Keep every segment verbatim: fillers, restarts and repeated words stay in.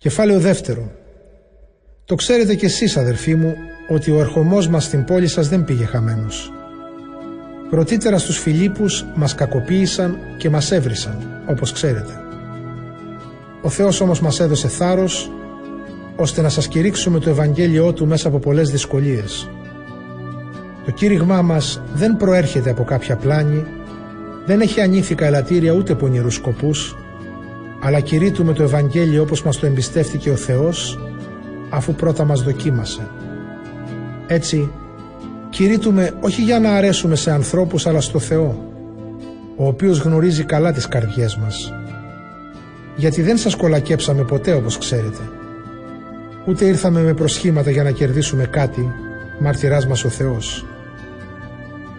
Κεφάλαιο δεύτερο. Το ξέρετε κι εσείς, αδερφοί μου, ότι ο ερχομός μας στην πόλη σας δεν πήγε χαμένος. Πρωτύτερα στους Φιλίππους μας κακοποίησαν και μας έβρισαν, όπως ξέρετε. Ο Θεός όμως μας έδωσε θάρρος, ώστε να σας κηρύξουμε το Ευαγγέλιο Του μέσα από πολλές δυσκολίες. Το κήρυγμά μας δεν προέρχεται από κάποια πλάνη, δεν έχει ανήθικα ελαττήρια ούτε πονηρούς σκοπούς, αλλά κηρύττουμε το Ευαγγέλιο όπως μας το εμπιστεύτηκε ο Θεός, αφού πρώτα μας δοκίμασε. Έτσι, κηρύττουμε όχι για να αρέσουμε σε ανθρώπους, αλλά στο Θεό, ο οποίος γνωρίζει καλά τις καρδιές μας. Γιατί δεν σας κολακέψαμε ποτέ, όπως ξέρετε. Ούτε ήρθαμε με προσχήματα για να κερδίσουμε κάτι, μαρτυράς μας ο Θεός.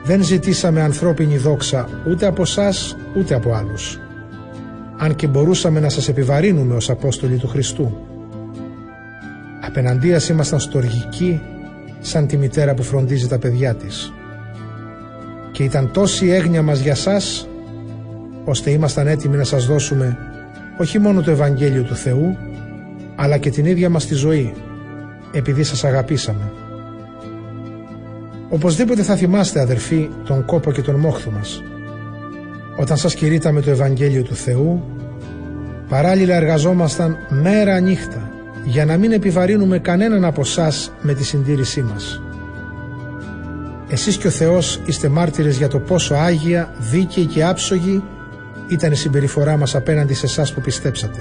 Δεν ζητήσαμε ανθρώπινη δόξα ούτε από εσάς ούτε από άλλους, αν και μπορούσαμε να σας επιβαρύνουμε ως Απόστολοι του Χριστού. Απεναντίας ήμασταν στοργικοί, σαν τη μητέρα που φροντίζει τα παιδιά της. Και ήταν τόση η έγνοια μας για σας, ώστε ήμασταν έτοιμοι να σας δώσουμε όχι μόνο το Ευαγγέλιο του Θεού, αλλά και την ίδια μας τη ζωή, επειδή σας αγαπήσαμε. Οπωσδήποτε θα θυμάστε, αδερφοί, τον κόπο και τον μόχθο μας. Όταν σας κηρύτταμε το Ευαγγέλιο του Θεού, παράλληλα εργαζόμασταν μέρα νύχτα, για να μην επιβαρύνουμε κανέναν από εσάς με τη συντήρησή μας. Εσείς και ο Θεός είστε μάρτυρες για το πόσο άγια, δίκαιη και άψογη ήταν η συμπεριφορά μας απέναντι σε εσάς που πιστέψατε.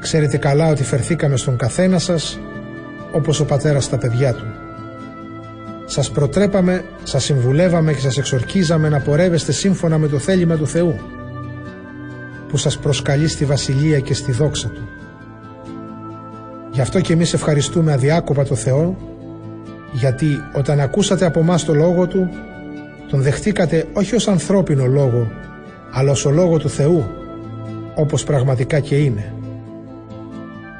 Ξέρετε καλά ότι φερθήκαμε στον καθένα σας, όπως ο πατέρας στα παιδιά του. Σας προτρέπαμε, σας συμβουλεύαμε και σας εξορκίζαμε να πορεύεστε σύμφωνα με το θέλημα του Θεού, που σας προσκαλεί στη βασιλεία και στη δόξα του. Γι' αυτό και εμείς ευχαριστούμε αδιάκοπα το Θεό, γιατί όταν ακούσατε από εμάς το λόγο Του, τον δεχτήκατε όχι ως ανθρώπινο λόγο, αλλά ως ο λόγο του Θεού, όπως πραγματικά και είναι.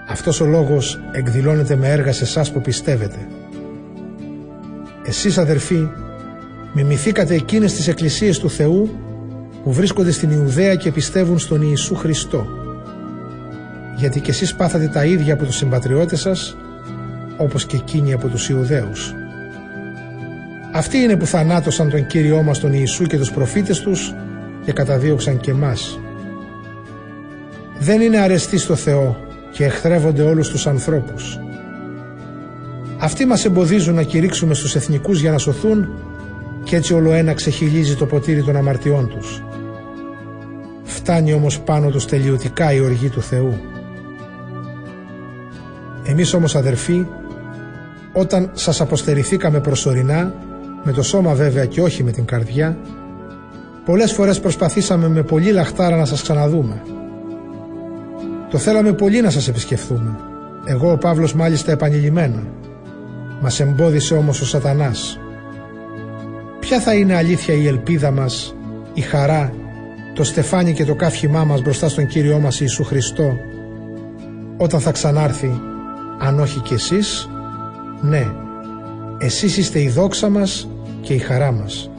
Αυτός ο λόγος εκδηλώνεται με έργα σε εσάς που πιστεύετε. Εσείς, αδερφοί, μιμηθήκατε εκείνες τις εκκλησίες του Θεού που βρίσκονται στην Ιουδαία και πιστεύουν στον Ιησού Χριστό. Γιατί και εσείς πάθατε τα ίδια από τους συμπατριώτες σας, όπως και εκείνοι από τους Ιουδαίους. Αυτοί είναι που θανάτωσαν τον Κύριό μας τον Ιησού και τους προφήτες τους και καταδίωξαν και εμάς. Δεν είναι αρεστοί στο Θεό και εχθρεύονται όλους τους ανθρώπους. Αυτοί μας εμποδίζουν να κηρύξουμε στους εθνικούς για να σωθούν και έτσι όλο ένα ξεχυλίζει το ποτήρι των αμαρτιών τους. Φτάνει όμως πάνω τους τελειωτικά η οργή του Θεού. Εμείς όμως, αδερφοί, όταν σας αποστερηθήκαμε προσωρινά, με το σώμα βέβαια και όχι με την καρδιά, πολλές φορές προσπαθήσαμε με πολλή λαχτάρα να σας ξαναδούμε. Το θέλαμε πολύ να σας επισκεφθούμε, εγώ ο Παύλος μάλιστα επανειλημμένα. Μας εμπόδισε όμως ο Σατανάς. Ποια θα είναι αλήθεια η ελπίδα μας, η χαρά, το στεφάνι και το καύχημά μας μπροστά στον Κύριό μας Ιησού Χριστό, όταν θα ξανάρθει, αν όχι κι εσείς? Ναι, εσείς είστε η δόξα μας και η χαρά μας.